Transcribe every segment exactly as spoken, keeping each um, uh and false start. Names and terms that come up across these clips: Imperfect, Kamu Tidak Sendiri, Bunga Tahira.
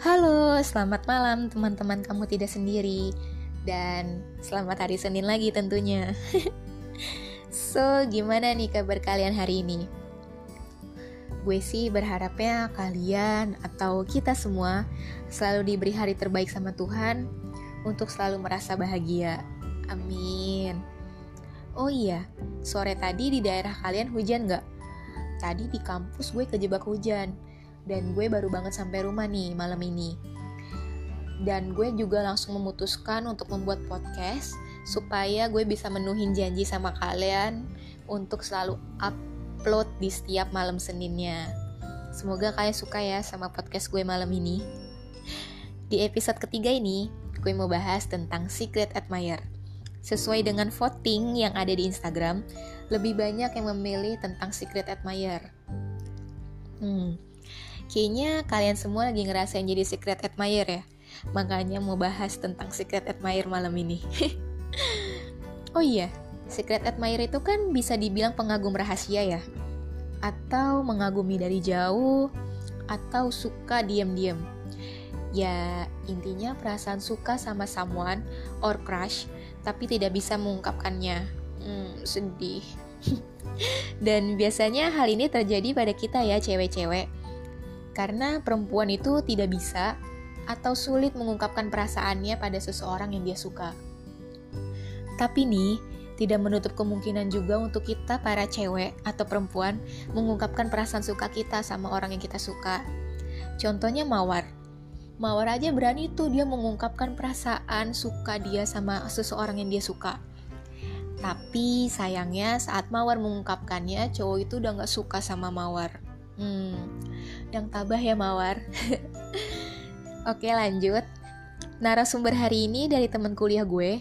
Halo, selamat malam teman-teman Kamu Tidak Sendiri. Dan selamat hari Senin lagi tentunya. So, gimana nih kabar kalian hari ini? Gue sih berharapnya kalian atau kita semua selalu diberi hari terbaik sama Tuhan untuk selalu merasa bahagia. Amin. Oh iya, sore tadi di daerah kalian hujan gak? Tadi di kampus gue kejebak hujan. Dan gue baru banget sampai rumah nih malam ini. Dan gue juga langsung memutuskan untuk membuat podcast supaya gue bisa menuhin janji sama kalian untuk selalu upload di setiap malam Seninnya. Semoga kalian suka ya sama podcast gue malam ini. Di episode ketiga ini, gue mau bahas tentang Secret Admirer. Sesuai dengan voting yang ada di Instagram, lebih banyak yang memilih tentang Secret Admirer. Hmm... Kayaknya kalian semua lagi ngerasain jadi secret admirer ya. Makanya mau bahas tentang secret admirer malam ini. Oh iya, secret admirer itu kan bisa dibilang pengagum rahasia ya. Atau mengagumi dari jauh, atau suka diam-diam. Ya, intinya perasaan suka sama someone or crush, tapi tidak bisa mengungkapkannya. Hmm, sedih. Dan biasanya hal ini terjadi pada kita ya cewek-cewek. Karena perempuan itu tidak bisa atau sulit mengungkapkan perasaannya pada seseorang yang dia suka. Tapi nih, tidak menutup kemungkinan juga untuk kita para cewek atau perempuan mengungkapkan perasaan suka kita sama orang yang kita suka. Contohnya Mawar. Mawar aja berani tuh dia mengungkapkan perasaan suka dia sama seseorang yang dia suka. Tapi sayangnya saat Mawar mengungkapkannya, cowok itu udah gak suka sama Mawar. Hmm... Yang tabah ya Mawar. Oke, lanjut. Narasumber hari ini dari teman kuliah gue.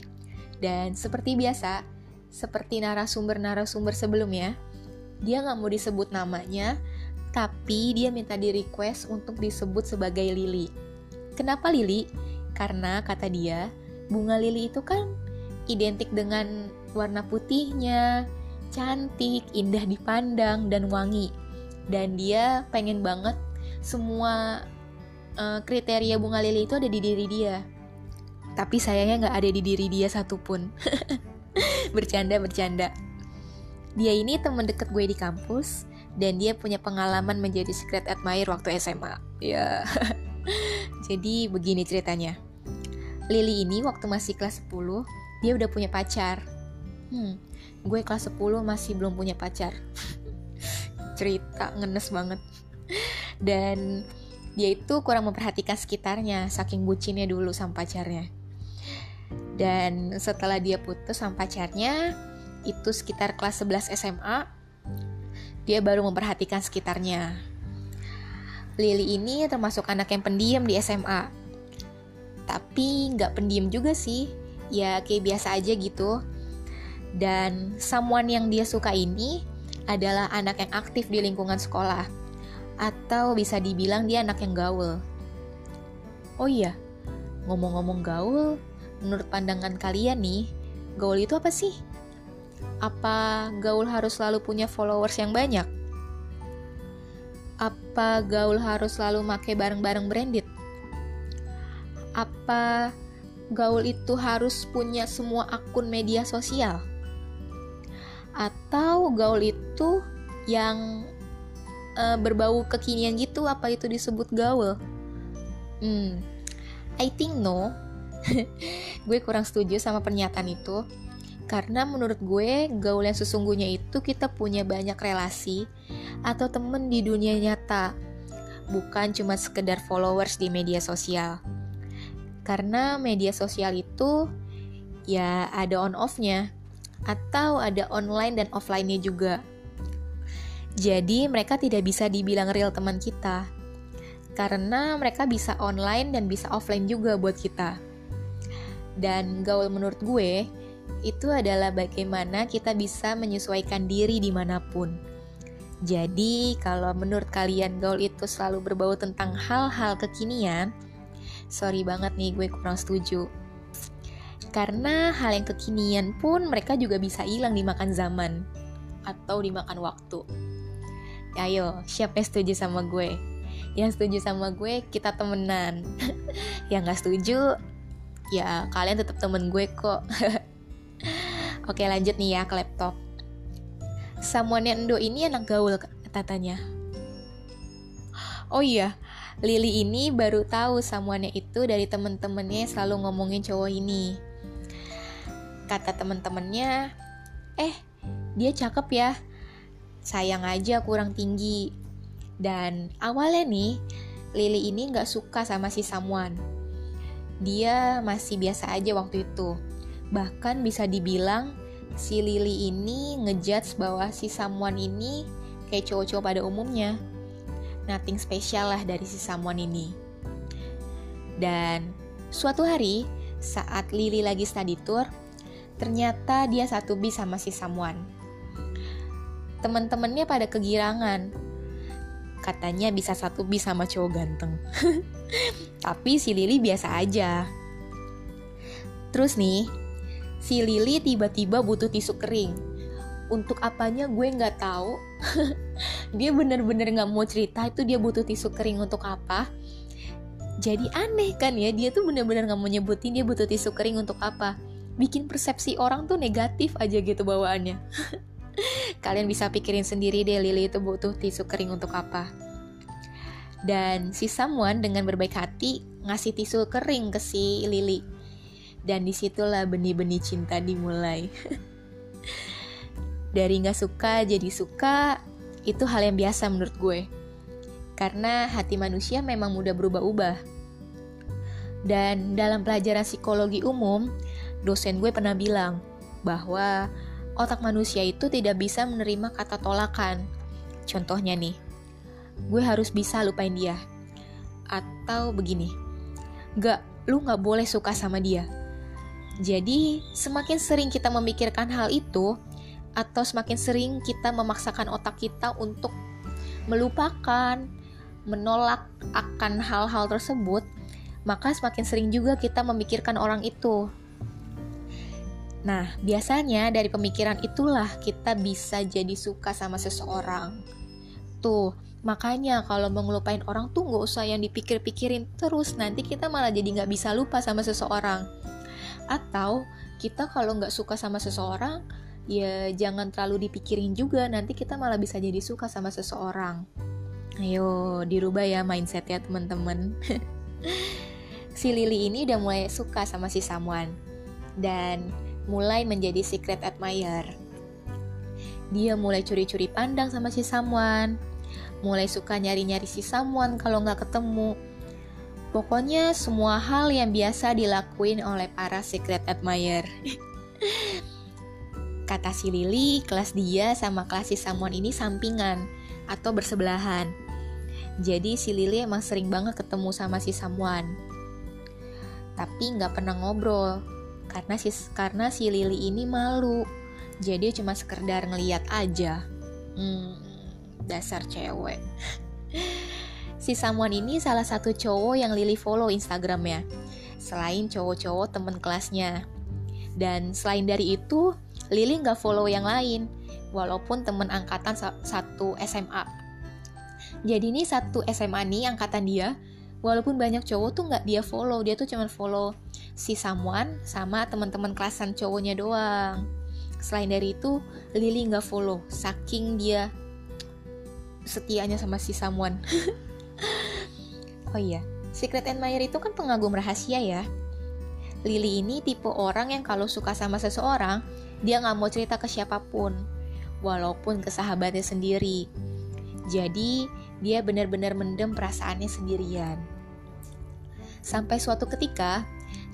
Dan seperti biasa, seperti narasumber-narasumber sebelumnya, dia gak mau disebut namanya, tapi dia minta di request untuk disebut sebagai Lili. Kenapa Lili? Karena kata dia, bunga lili itu kan identik dengan warna putihnya, cantik, indah dipandang, dan wangi. Dan dia pengen banget semua uh, kriteria bunga lili itu ada di diri dia. Tapi sayangnya gak ada di diri dia satupun. Bercanda-bercanda. Dia ini teman deket gue di kampus. Dan dia punya pengalaman menjadi secret admirer waktu S M A. Ya. Jadi begini ceritanya. Lili ini waktu masih kelas sepuluh, dia udah punya pacar. Hmm, gue kelas sepuluh masih belum punya pacar. Cerita ngenes banget. Dan dia itu kurang memperhatikan sekitarnya, saking bucinnya dulu sama pacarnya. Dan setelah dia putus sama pacarnya, itu sekitar kelas sebelas S M A, dia baru memperhatikan sekitarnya. Lili ini termasuk anak yang pendiam di S M A. Tapi gak pendiam juga sih, ya kayak biasa aja gitu. Dan someone yang dia suka ini adalah anak yang aktif di lingkungan sekolah, atau bisa dibilang dia anak yang gaul. Oh iya, ngomong-ngomong gaul, menurut pandangan kalian nih, gaul itu apa sih? Apa gaul harus selalu punya followers yang banyak? Apa gaul harus selalu pakai barang-barang branded? Apa gaul itu harus punya semua akun media sosial? Atau gaul itu yang e, berbau kekinian gitu, apa itu disebut gaul? Hmm, I think no. Gue kurang setuju sama pernyataan itu. Karena menurut gue, gaul yang sesungguhnya itu kita punya banyak relasi atau temen di dunia nyata. Bukan cuma sekedar followers di media sosial. Karena media sosial itu ya ada on-off-nya. Atau ada online dan offline-nya juga. Jadi mereka tidak bisa dibilang real teman kita. Karena mereka bisa online dan bisa offline juga buat kita. Dan gaul menurut gue, itu adalah bagaimana kita bisa menyesuaikan diri dimanapun. Jadi kalau menurut kalian gaul itu selalu berbau tentang hal-hal kekinian, sorry banget nih, gue kurang setuju. Karena hal yang kekinian pun mereka juga bisa hilang dimakan zaman atau dimakan waktu. Ayo, siapa yang setuju sama gue? yang setuju sama gue kita temenan, yang gak setuju ya kalian tetap temen gue kok. Oke, lanjut nih ya ke laptop. Samuannya Endo ini anak gaul katanya. Oh iya, Lili ini baru tahu samuannya itu dari temen-temennya yang selalu ngomongin cowok ini. Kata temen-temennya, eh dia cakep ya, sayang aja kurang tinggi. Dan awalnya nih, Lili ini gak suka sama si Samuan. Dia masih biasa aja waktu itu. Bahkan bisa dibilang si Lili ini ngejudge bahwa si Samuan ini kayak cowok-cowok pada umumnya, nothing spesial lah dari si Samuan ini. Dan suatu hari saat Lili lagi study tour, ternyata dia satu bis sama si Samuan. Temen-temennya pada kegirangan, katanya bisa satu bis sama cowok ganteng. Tapi si Lili biasa aja. Terus nih, si Lili tiba-tiba butuh tisu kering. Untuk apanya gue gak tahu. Dia bener-bener gak mau cerita itu dia butuh tisu kering untuk apa. Jadi aneh kan ya, dia tuh bener-bener gak mau nyebutin dia butuh tisu kering untuk apa. Bikin persepsi orang tuh negatif aja gitu bawaannya. Kalian bisa pikirin sendiri deh, Lili itu butuh tisu kering untuk apa. Dan si Samuan dengan berbaik hati ngasih tisu kering ke si Lili. Dan disitulah benih-benih cinta dimulai. Dari gak suka jadi suka, itu hal yang biasa menurut gue. Karena hati manusia memang mudah berubah-ubah. Dan dalam pelajaran psikologi umum, dosen gue pernah bilang bahwa otak manusia itu tidak bisa menerima kata tolakan. Contohnya nih, gue harus bisa lupain dia. Atau begini, gak, lu gak boleh suka sama dia. Jadi, semakin sering kita memikirkan hal itu, atau semakin sering kita memaksakan otak kita untuk melupakan, menolak akan hal-hal tersebut, maka semakin sering juga kita memikirkan orang itu. Nah, biasanya dari pemikiran itulah kita bisa jadi suka sama seseorang. Tuh, makanya kalau mau ngelupain orang tuh gak usah yang dipikir-pikirin terus. Nanti kita malah jadi gak bisa lupa sama seseorang. Atau, kita kalau gak suka sama seseorang, ya jangan terlalu dipikirin juga, nanti kita malah bisa jadi suka sama seseorang. Ayo, dirubah ya mindset ya teman-teman. Si Lili ini udah mulai suka sama si Samuan dan mulai menjadi secret admirer. Dia mulai curi-curi pandang sama si Samuan, mulai suka nyari-nyari si Samuan kalau nggak ketemu. Pokoknya semua hal yang biasa dilakuin oleh para secret admirer. Kata si Lili, kelas dia sama kelas si Samuan ini sampingan atau bersebelahan. Jadi si Lili emang sering banget ketemu sama si Samuan, tapi nggak pernah ngobrol karena si karena si Lili ini malu. Jadi cuma sekedar ngeliat aja. Hmm, dasar cewek. Si Samuan ini salah satu cowok yang Lili follow Instagramnya, selain cowok-cowok temen kelasnya. Dan selain dari itu, Lili nggak follow yang lain, walaupun temen angkatan satu S M A. Jadi ini satu S M A nih angkatan dia, walaupun banyak cowok tuh nggak dia follow, dia tuh cuma follow si Samuan sama teman-teman kelasan cowoknya doang. Selain dari itu, Lili nggak follow, saking dia setianya sama si Samuan. Oh iya, secret admirer itu kan pengagum rahasia ya. Lili ini tipe orang yang kalau suka sama seseorang, dia gak mau cerita ke siapapun, walaupun ke sahabatnya sendiri. Jadi, dia benar-benar mendem perasaannya sendirian. Sampai suatu ketika,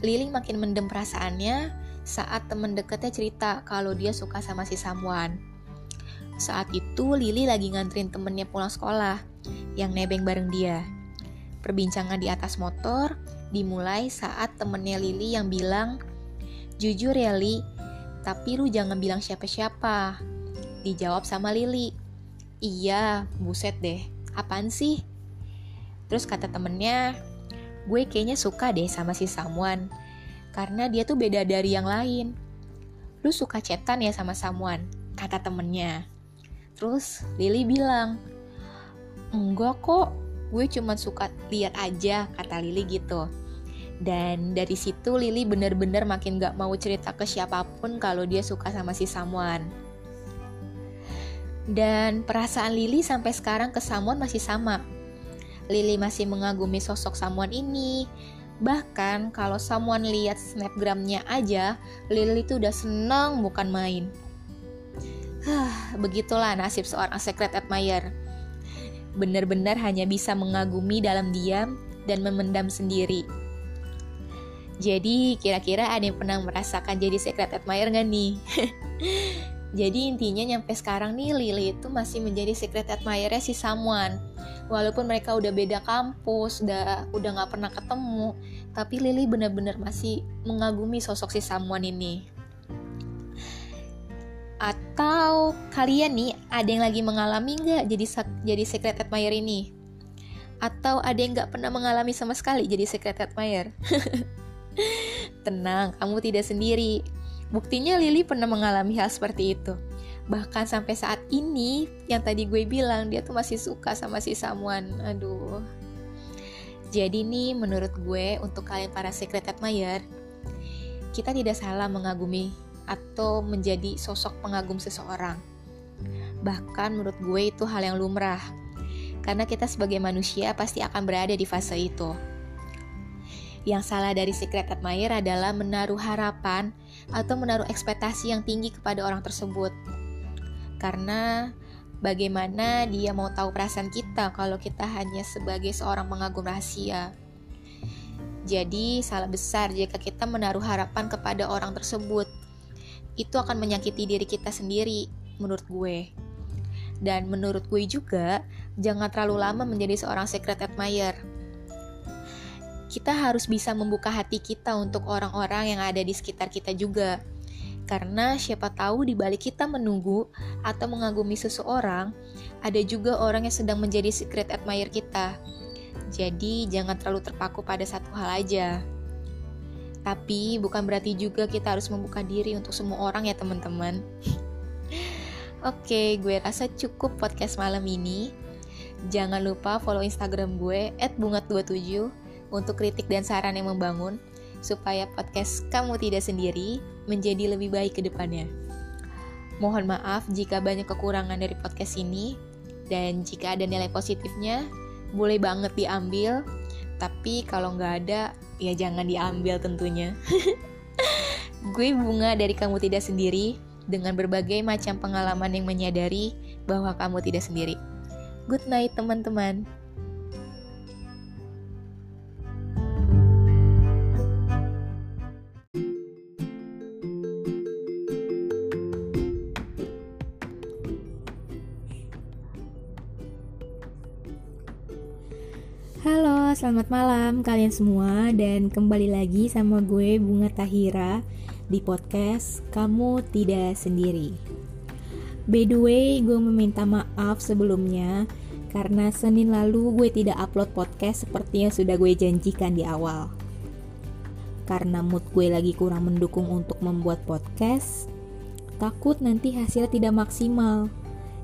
Lili makin mendem perasaannya saat teman dekatnya cerita kalau dia suka sama si Samuan. Saat itu, Lili lagi nganterin temennya pulang sekolah, yang nebeng bareng dia. Perbincangan di atas motor dimulai saat temennya Lili yang bilang, "Jujur ya, Li, tapi lu jangan bilang siapa-siapa." Dijawab sama Lili, "Iya, buset deh, apaan sih?" Terus kata temennya, "Gue kayaknya suka deh sama si Samuan, karena dia tuh beda dari yang lain." "Lu suka cetan ya sama Samuan?" kata temennya. Terus Lili bilang, "Enggak kok, gue cuma suka lihat aja, kata Lily gitu. Dan dari situ Lily bener-bener makin gak mau cerita ke siapapun kalau dia suka sama si Samuan. Dan perasaan Lily sampai sekarang ke Samuan masih sama. Lily masih mengagumi sosok Samuan ini. Bahkan kalau Samuan lihat snapgramnya aja, Lily tuh udah seneng bukan main. Begitulah nasib seorang secret admirer. Benar-benar hanya bisa mengagumi dalam diam dan memendam sendiri. Jadi kira-kira ada yang pernah merasakan jadi secret admirer gak nih? Jadi intinya nyampe sekarang nih Lily itu masih menjadi secret admirer si Samuan. Walaupun mereka udah beda kampus, udah, udah gak pernah ketemu, tapi Lily benar-benar masih mengagumi sosok si Samuan ini. Atau kalian nih ada yang lagi mengalami nggak jadi jadi secret admirer ini? Atau ada yang nggak pernah mengalami sama sekali jadi secret admirer? Tenang, kamu tidak sendiri. Buktinya Lily pernah mengalami hal seperti itu. Bahkan sampai saat ini, yang tadi gue bilang dia tuh masih suka sama si Samuan. Aduh. Jadi nih menurut gue untuk kalian para secret admirer, kita tidak salah mengagumi atau menjadi sosok pengagum seseorang. Bahkan menurut gue itu hal yang lumrah, karena kita sebagai manusia pasti akan berada di fase itu. Yang salah dari secret admirer adalah menaruh harapan atau menaruh ekspektasi yang tinggi kepada orang tersebut. Karena bagaimana dia mau tahu perasaan kita kalau kita hanya sebagai seorang pengagum rahasia. Jadi salah besar jika kita menaruh harapan kepada orang tersebut. Itu akan menyakiti diri kita sendiri menurut gue. Dan menurut gue juga jangan terlalu lama menjadi seorang secret admirer. Kita harus bisa membuka hati kita untuk orang-orang yang ada di sekitar kita juga. Karena siapa tahu di balik kita menunggu atau mengagumi seseorang, ada juga orang yang sedang menjadi secret admirer kita. Jadi jangan terlalu terpaku pada satu hal aja. Tapi bukan berarti juga kita harus membuka diri untuk semua orang ya teman-teman. Oke, gue rasa cukup podcast malam ini. Jangan lupa follow Instagram gue et bungat dua puluh tujuh untuk kritik dan saran yang membangun, supaya podcast Kamu Tidak Sendiri menjadi lebih baik ke depannya. Mohon maaf jika banyak kekurangan dari podcast ini. Dan jika ada nilai positifnya, boleh banget diambil. Tapi kalau nggak ada, ya jangan diambil tentunya. Gue Bunga dari Kamu Tidak Sendiri, dengan berbagai macam pengalaman yang menyadari bahwa kamu tidak sendiri. Good night teman-teman. Selamat malam kalian semua, dan kembali lagi sama gue Bunga Tahira di podcast Kamu Tidak Sendiri. By the way, gue meminta maaf sebelumnya karena Senin lalu gue tidak upload podcast seperti yang sudah gue janjikan di awal. Karena mood gue lagi kurang mendukung untuk membuat podcast, takut nanti hasilnya tidak maksimal.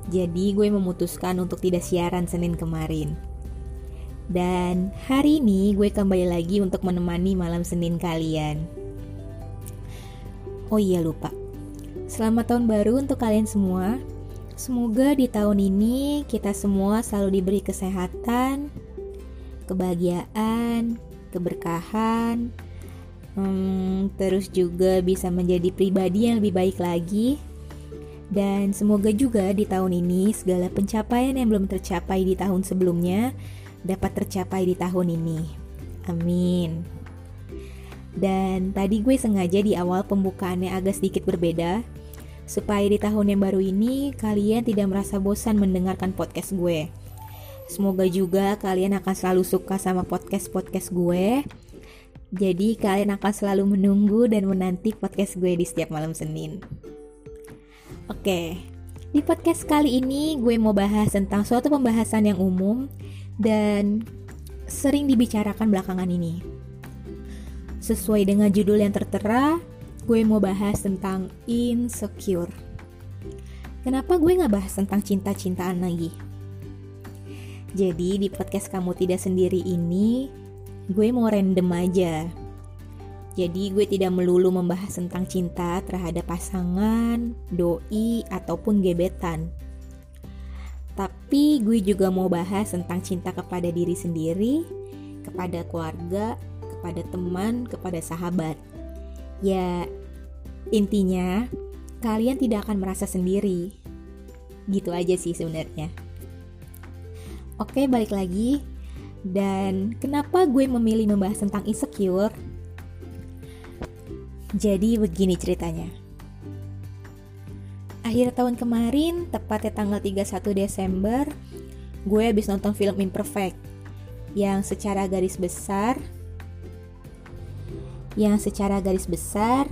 Jadi gue memutuskan untuk tidak siaran Senin kemarin. Dan hari ini gue kembali lagi untuk menemani malam Senin kalian. Oh iya lupa, selamat tahun baru untuk kalian semua. Semoga di tahun ini kita semua selalu diberi kesehatan, kebahagiaan, keberkahan, hmm, terus juga bisa menjadi pribadi yang lebih baik lagi. Dan semoga juga di tahun ini segala pencapaian yang belum tercapai di tahun sebelumnya dapat tercapai di tahun ini. Amin. Dan tadi gue sengaja di awal pembukaannya agak sedikit berbeda, supaya di tahun yang baru ini kalian tidak merasa bosan mendengarkan podcast gue. Semoga juga kalian akan selalu suka sama podcast-podcast gue. Jadi kalian akan selalu menunggu dan menanti podcast gue di setiap malam Senin. Oke, di podcast kali ini gue mau bahas tentang suatu pembahasan yang umum dan sering dibicarakan belakangan ini. Sesuai dengan judul yang tertera, gue mau bahas tentang insecure. Kenapa gue gak bahas tentang cinta-cintaan lagi? Jadi di podcast Kamu Tidak Sendiri ini, gue mau random aja. Jadi gue tidak melulu membahas tentang cinta terhadap pasangan, doi, ataupun gebetan. Tapi gue juga mau bahas tentang cinta kepada diri sendiri, kepada keluarga, kepada teman, kepada sahabat. Ya, intinya kalian tidak akan merasa sendiri. Gitu aja sih sebenarnya. Oke, balik lagi. Dan kenapa gue memilih membahas tentang insecure? Jadi begini ceritanya. Akhir tahun kemarin, tepatnya tanggal tiga puluh satu Desember, gue habis nonton film Imperfect. Yang secara garis besar Yang secara garis besar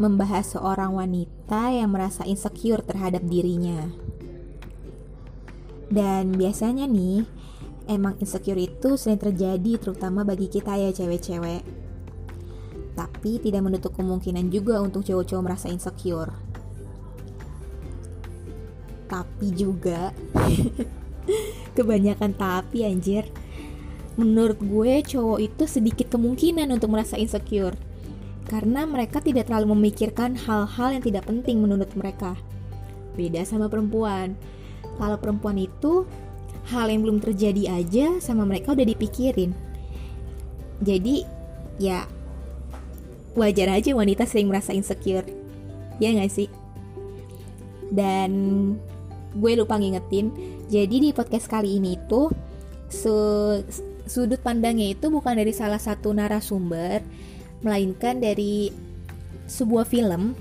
membahas seorang wanita yang merasa insecure terhadap dirinya. Dan biasanya nih, emang insecure itu sering terjadi, terutama bagi kita ya cewek-cewek. Tapi tidak menutup kemungkinan juga untuk cowok-cowok merasa insecure. Tapi juga kebanyakan tapi anjir. Menurut gue cowok itu sedikit kemungkinan untuk merasa insecure, karena mereka tidak terlalu memikirkan hal-hal yang tidak penting menurut mereka. Beda sama perempuan. Kalau perempuan itu hal yang belum terjadi aja sama mereka udah dipikirin. Jadi ya wajar aja wanita sering merasa insecure, ya gak sih? Dan gue lupa ngingetin, jadi di podcast kali ini tuh su- Sudut pandangnya itu bukan dari salah satu narasumber, melainkan dari sebuah film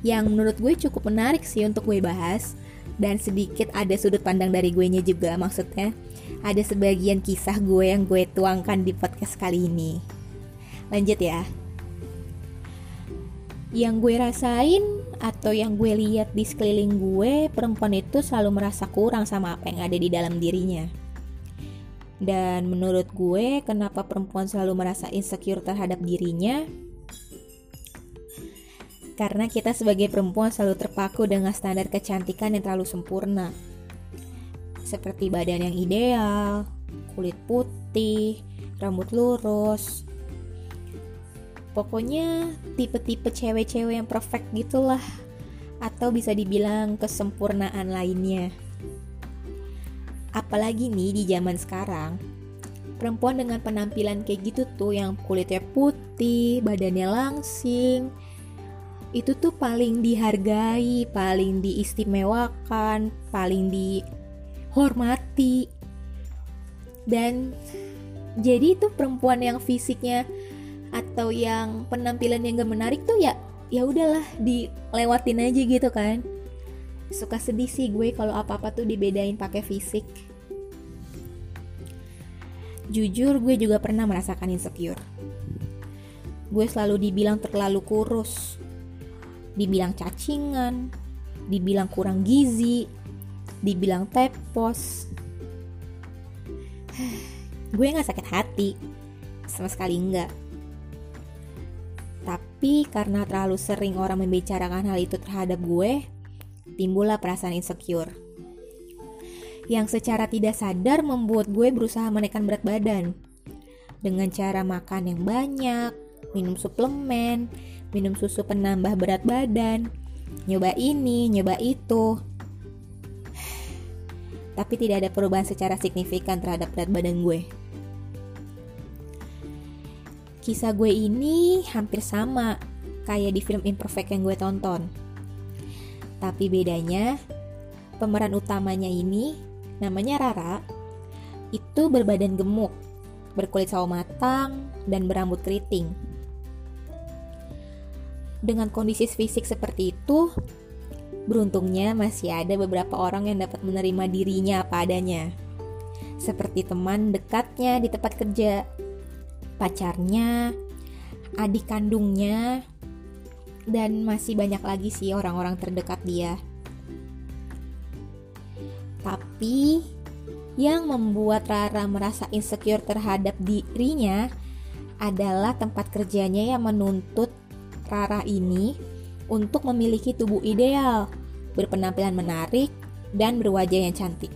yang menurut gue cukup menarik sih untuk gue bahas. Dan sedikit ada sudut pandang dari gue nya juga, maksudnya ada sebagian kisah gue yang gue tuangkan di podcast kali ini. Lanjut ya. Yang gue rasain atau yang gue lihat di sekeliling gue, perempuan itu selalu merasa kurang sama apa yang ada di dalam dirinya. Dan menurut gue, kenapa perempuan selalu merasa insecure terhadap dirinya? Karena kita sebagai perempuan selalu terpaku dengan standar kecantikan yang terlalu sempurna. Seperti badan yang ideal, kulit putih, rambut lurus. Pokoknya tipe-tipe cewek-cewek yang perfect gitulah, atau bisa dibilang kesempurnaan lainnya. Apalagi nih di zaman sekarang, perempuan dengan penampilan kayak gitu tuh, yang kulitnya putih, badannya langsing, itu tuh paling dihargai, paling diistimewakan, paling dihormati. Dan jadi itu perempuan yang fisiknya atau yang penampilan yang gak menarik tuh ya ya udahlah, dilewatin aja gitu kan. Suka sedih sih gue kalau apa-apa tuh dibedain pakai fisik. Jujur gue juga pernah merasakan insecure. Gue selalu dibilang terlalu kurus, dibilang cacingan, dibilang kurang gizi, dibilang tepos. Gue gak sakit hati, sama sekali enggak. Tapi karena terlalu sering orang membicarakan hal itu terhadap gue, timbullah perasaan insecure yang secara tidak sadar membuat gue berusaha menekan berat badan dengan cara makan yang banyak, minum suplemen, minum susu penambah berat badan, nyoba ini, nyoba itu. Tapi tidak ada perubahan secara signifikan terhadap berat badan gue. Kisah gue ini hampir sama kayak di film Imperfect yang gue tonton. Tapi bedanya, pemeran utamanya ini, namanya Rara, itu berbadan gemuk, berkulit sawo matang, dan berambut keriting. Dengan kondisi fisik seperti itu, beruntungnya masih ada beberapa orang yang dapat menerima dirinya apa adanya. Seperti teman dekatnya di tempat kerja, pacarnya, adik kandungnya, dan masih banyak lagi sih orang-orang terdekat dia. Tapi yang membuat Rara merasa insecure terhadap dirinya adalah tempat kerjanya yang menuntut Rara ini untuk memiliki tubuh ideal, berpenampilan menarik, dan berwajah yang cantik.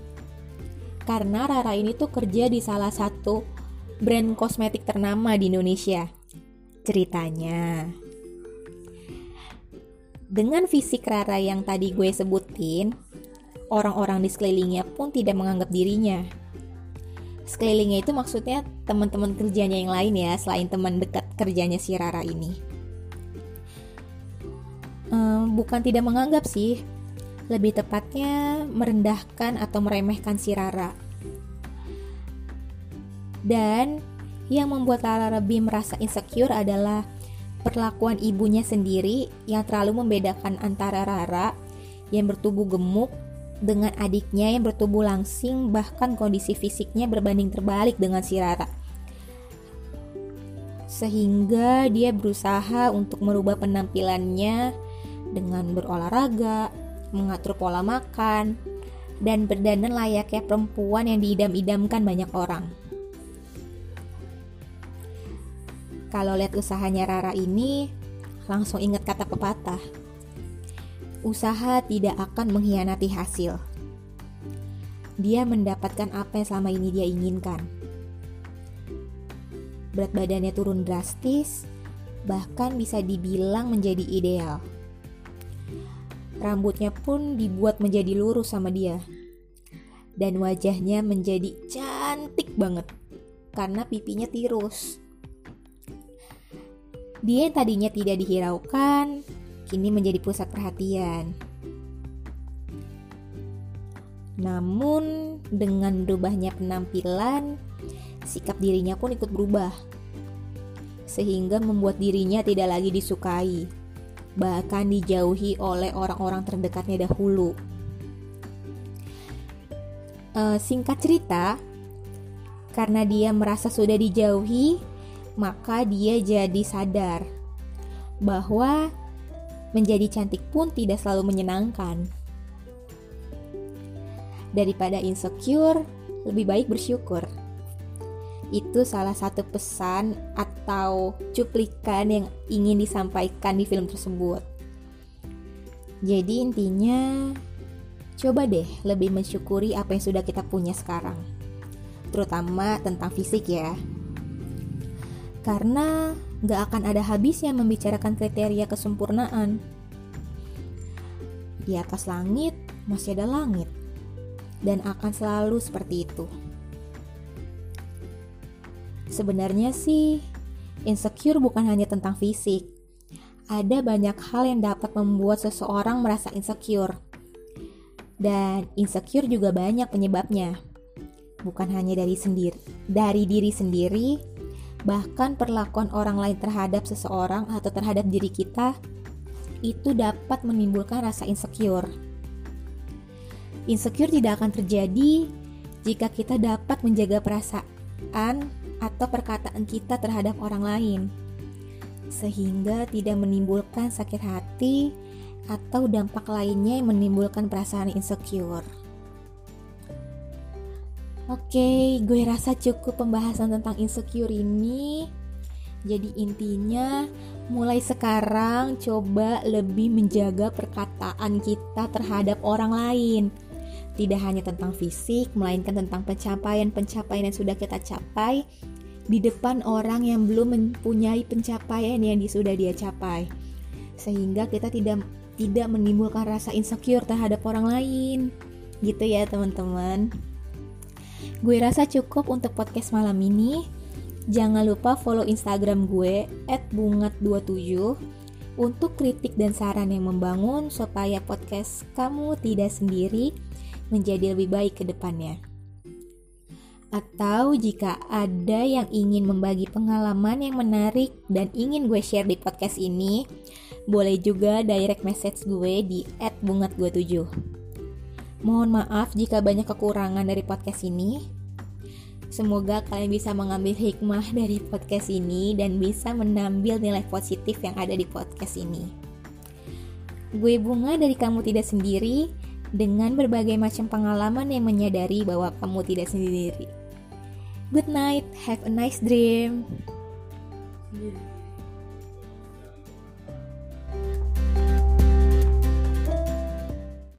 karena Rara ini tuh kerja di salah satu brand kosmetik ternama di Indonesia. Ceritanya, dengan fisik Rara yang tadi gue sebutin, orang-orang di sekelilingnya pun tidak menganggap dirinya. Sekelilingnya itu maksudnya teman-teman kerjanya yang lain ya, selain teman dekat kerjanya si Rara ini. Ehm, bukan tidak menganggap sih, lebih tepatnya merendahkan atau meremehkan si Rara. Dan yang membuat Rara lebih merasa insecure adalah perlakuan ibunya sendiri yang terlalu membedakan antara Rara yang bertubuh gemuk dengan adiknya yang bertubuh langsing, bahkan kondisi fisiknya berbanding terbalik dengan si Rara. Sehingga dia berusaha untuk merubah penampilannya dengan berolahraga, mengatur pola makan, dan berdandan layaknya perempuan yang diidam-idamkan banyak orang. Kalau lihat usahanya Rara ini, langsung ingat kata pepatah, usaha tidak akan mengkhianati hasil. Dia mendapatkan apa yang selama ini dia inginkan. Berat badannya turun drastis, bahkan bisa dibilang menjadi ideal. Rambutnya pun dibuat menjadi lurus sama dia, dan wajahnya menjadi cantik banget karena pipinya tirus. Dia yang tadinya tidak dihiraukan, kini menjadi pusat perhatian. Namun, dengan berubahnya penampilan, sikap dirinya pun ikut berubah, sehingga membuat dirinya tidak lagi disukai, bahkan dijauhi oleh orang-orang terdekatnya dahulu. E, singkat cerita, karena dia merasa sudah dijauhi, maka dia jadi sadar bahwa menjadi cantik pun tidak selalu menyenangkan. Daripada insecure, lebih baik bersyukur. Itu salah satu pesan atau cuplikan yang ingin disampaikan di film tersebut. Jadi intinya, coba deh lebih mensyukuri apa yang sudah kita punya sekarang, terutama tentang fisik ya. Karena gak akan ada habisnya membicarakan kriteria kesempurnaan. Di atas langit masih ada langit, dan akan selalu seperti itu. Sebenarnya sih, insecure bukan hanya tentang fisik. Ada banyak hal yang dapat membuat seseorang merasa insecure. Dan insecure juga banyak penyebabnya. Bukan hanya dari sendiri, dari diri sendiri, bahkan perlakuan orang lain terhadap seseorang atau terhadap diri kita itu dapat menimbulkan rasa insecure. Insecure tidak akan terjadi jika kita dapat menjaga perasaan atau perkataan kita terhadap orang lain, sehingga tidak menimbulkan sakit hati atau dampak lainnya yang menimbulkan perasaan insecure. Oke, okay, gue rasa cukup pembahasan tentang insecure ini. Jadi intinya, mulai sekarang coba lebih menjaga perkataan kita terhadap orang lain. Tidak hanya tentang fisik, melainkan tentang pencapaian-pencapaian yang sudah kita capai di depan orang yang belum mempunyai pencapaian yang sudah dia capai. Sehingga kita tidak tidak menimbulkan rasa insecure terhadap orang lain. Gitu ya, teman-teman. Gue rasa cukup untuk podcast malam ini. Jangan lupa follow Instagram gue et bungat dua puluh tujuh untuk kritik dan saran yang membangun supaya podcast Kamu Tidak Sendiri menjadi lebih baik ke depannya. Atau jika ada yang ingin membagi pengalaman yang menarik dan ingin gue share di podcast ini, boleh juga direct message gue di et bungat dua puluh tujuh. Mohon maaf jika banyak kekurangan dari podcast ini. Semoga kalian bisa mengambil hikmah dari podcast ini dan bisa menambil nilai positif yang ada di podcast ini. Gue Bunga dari Kamu Tidak Sendiri, dengan berbagai macam pengalaman yang menyadari bahwa kamu tidak sendiri. Good night, have a nice dream.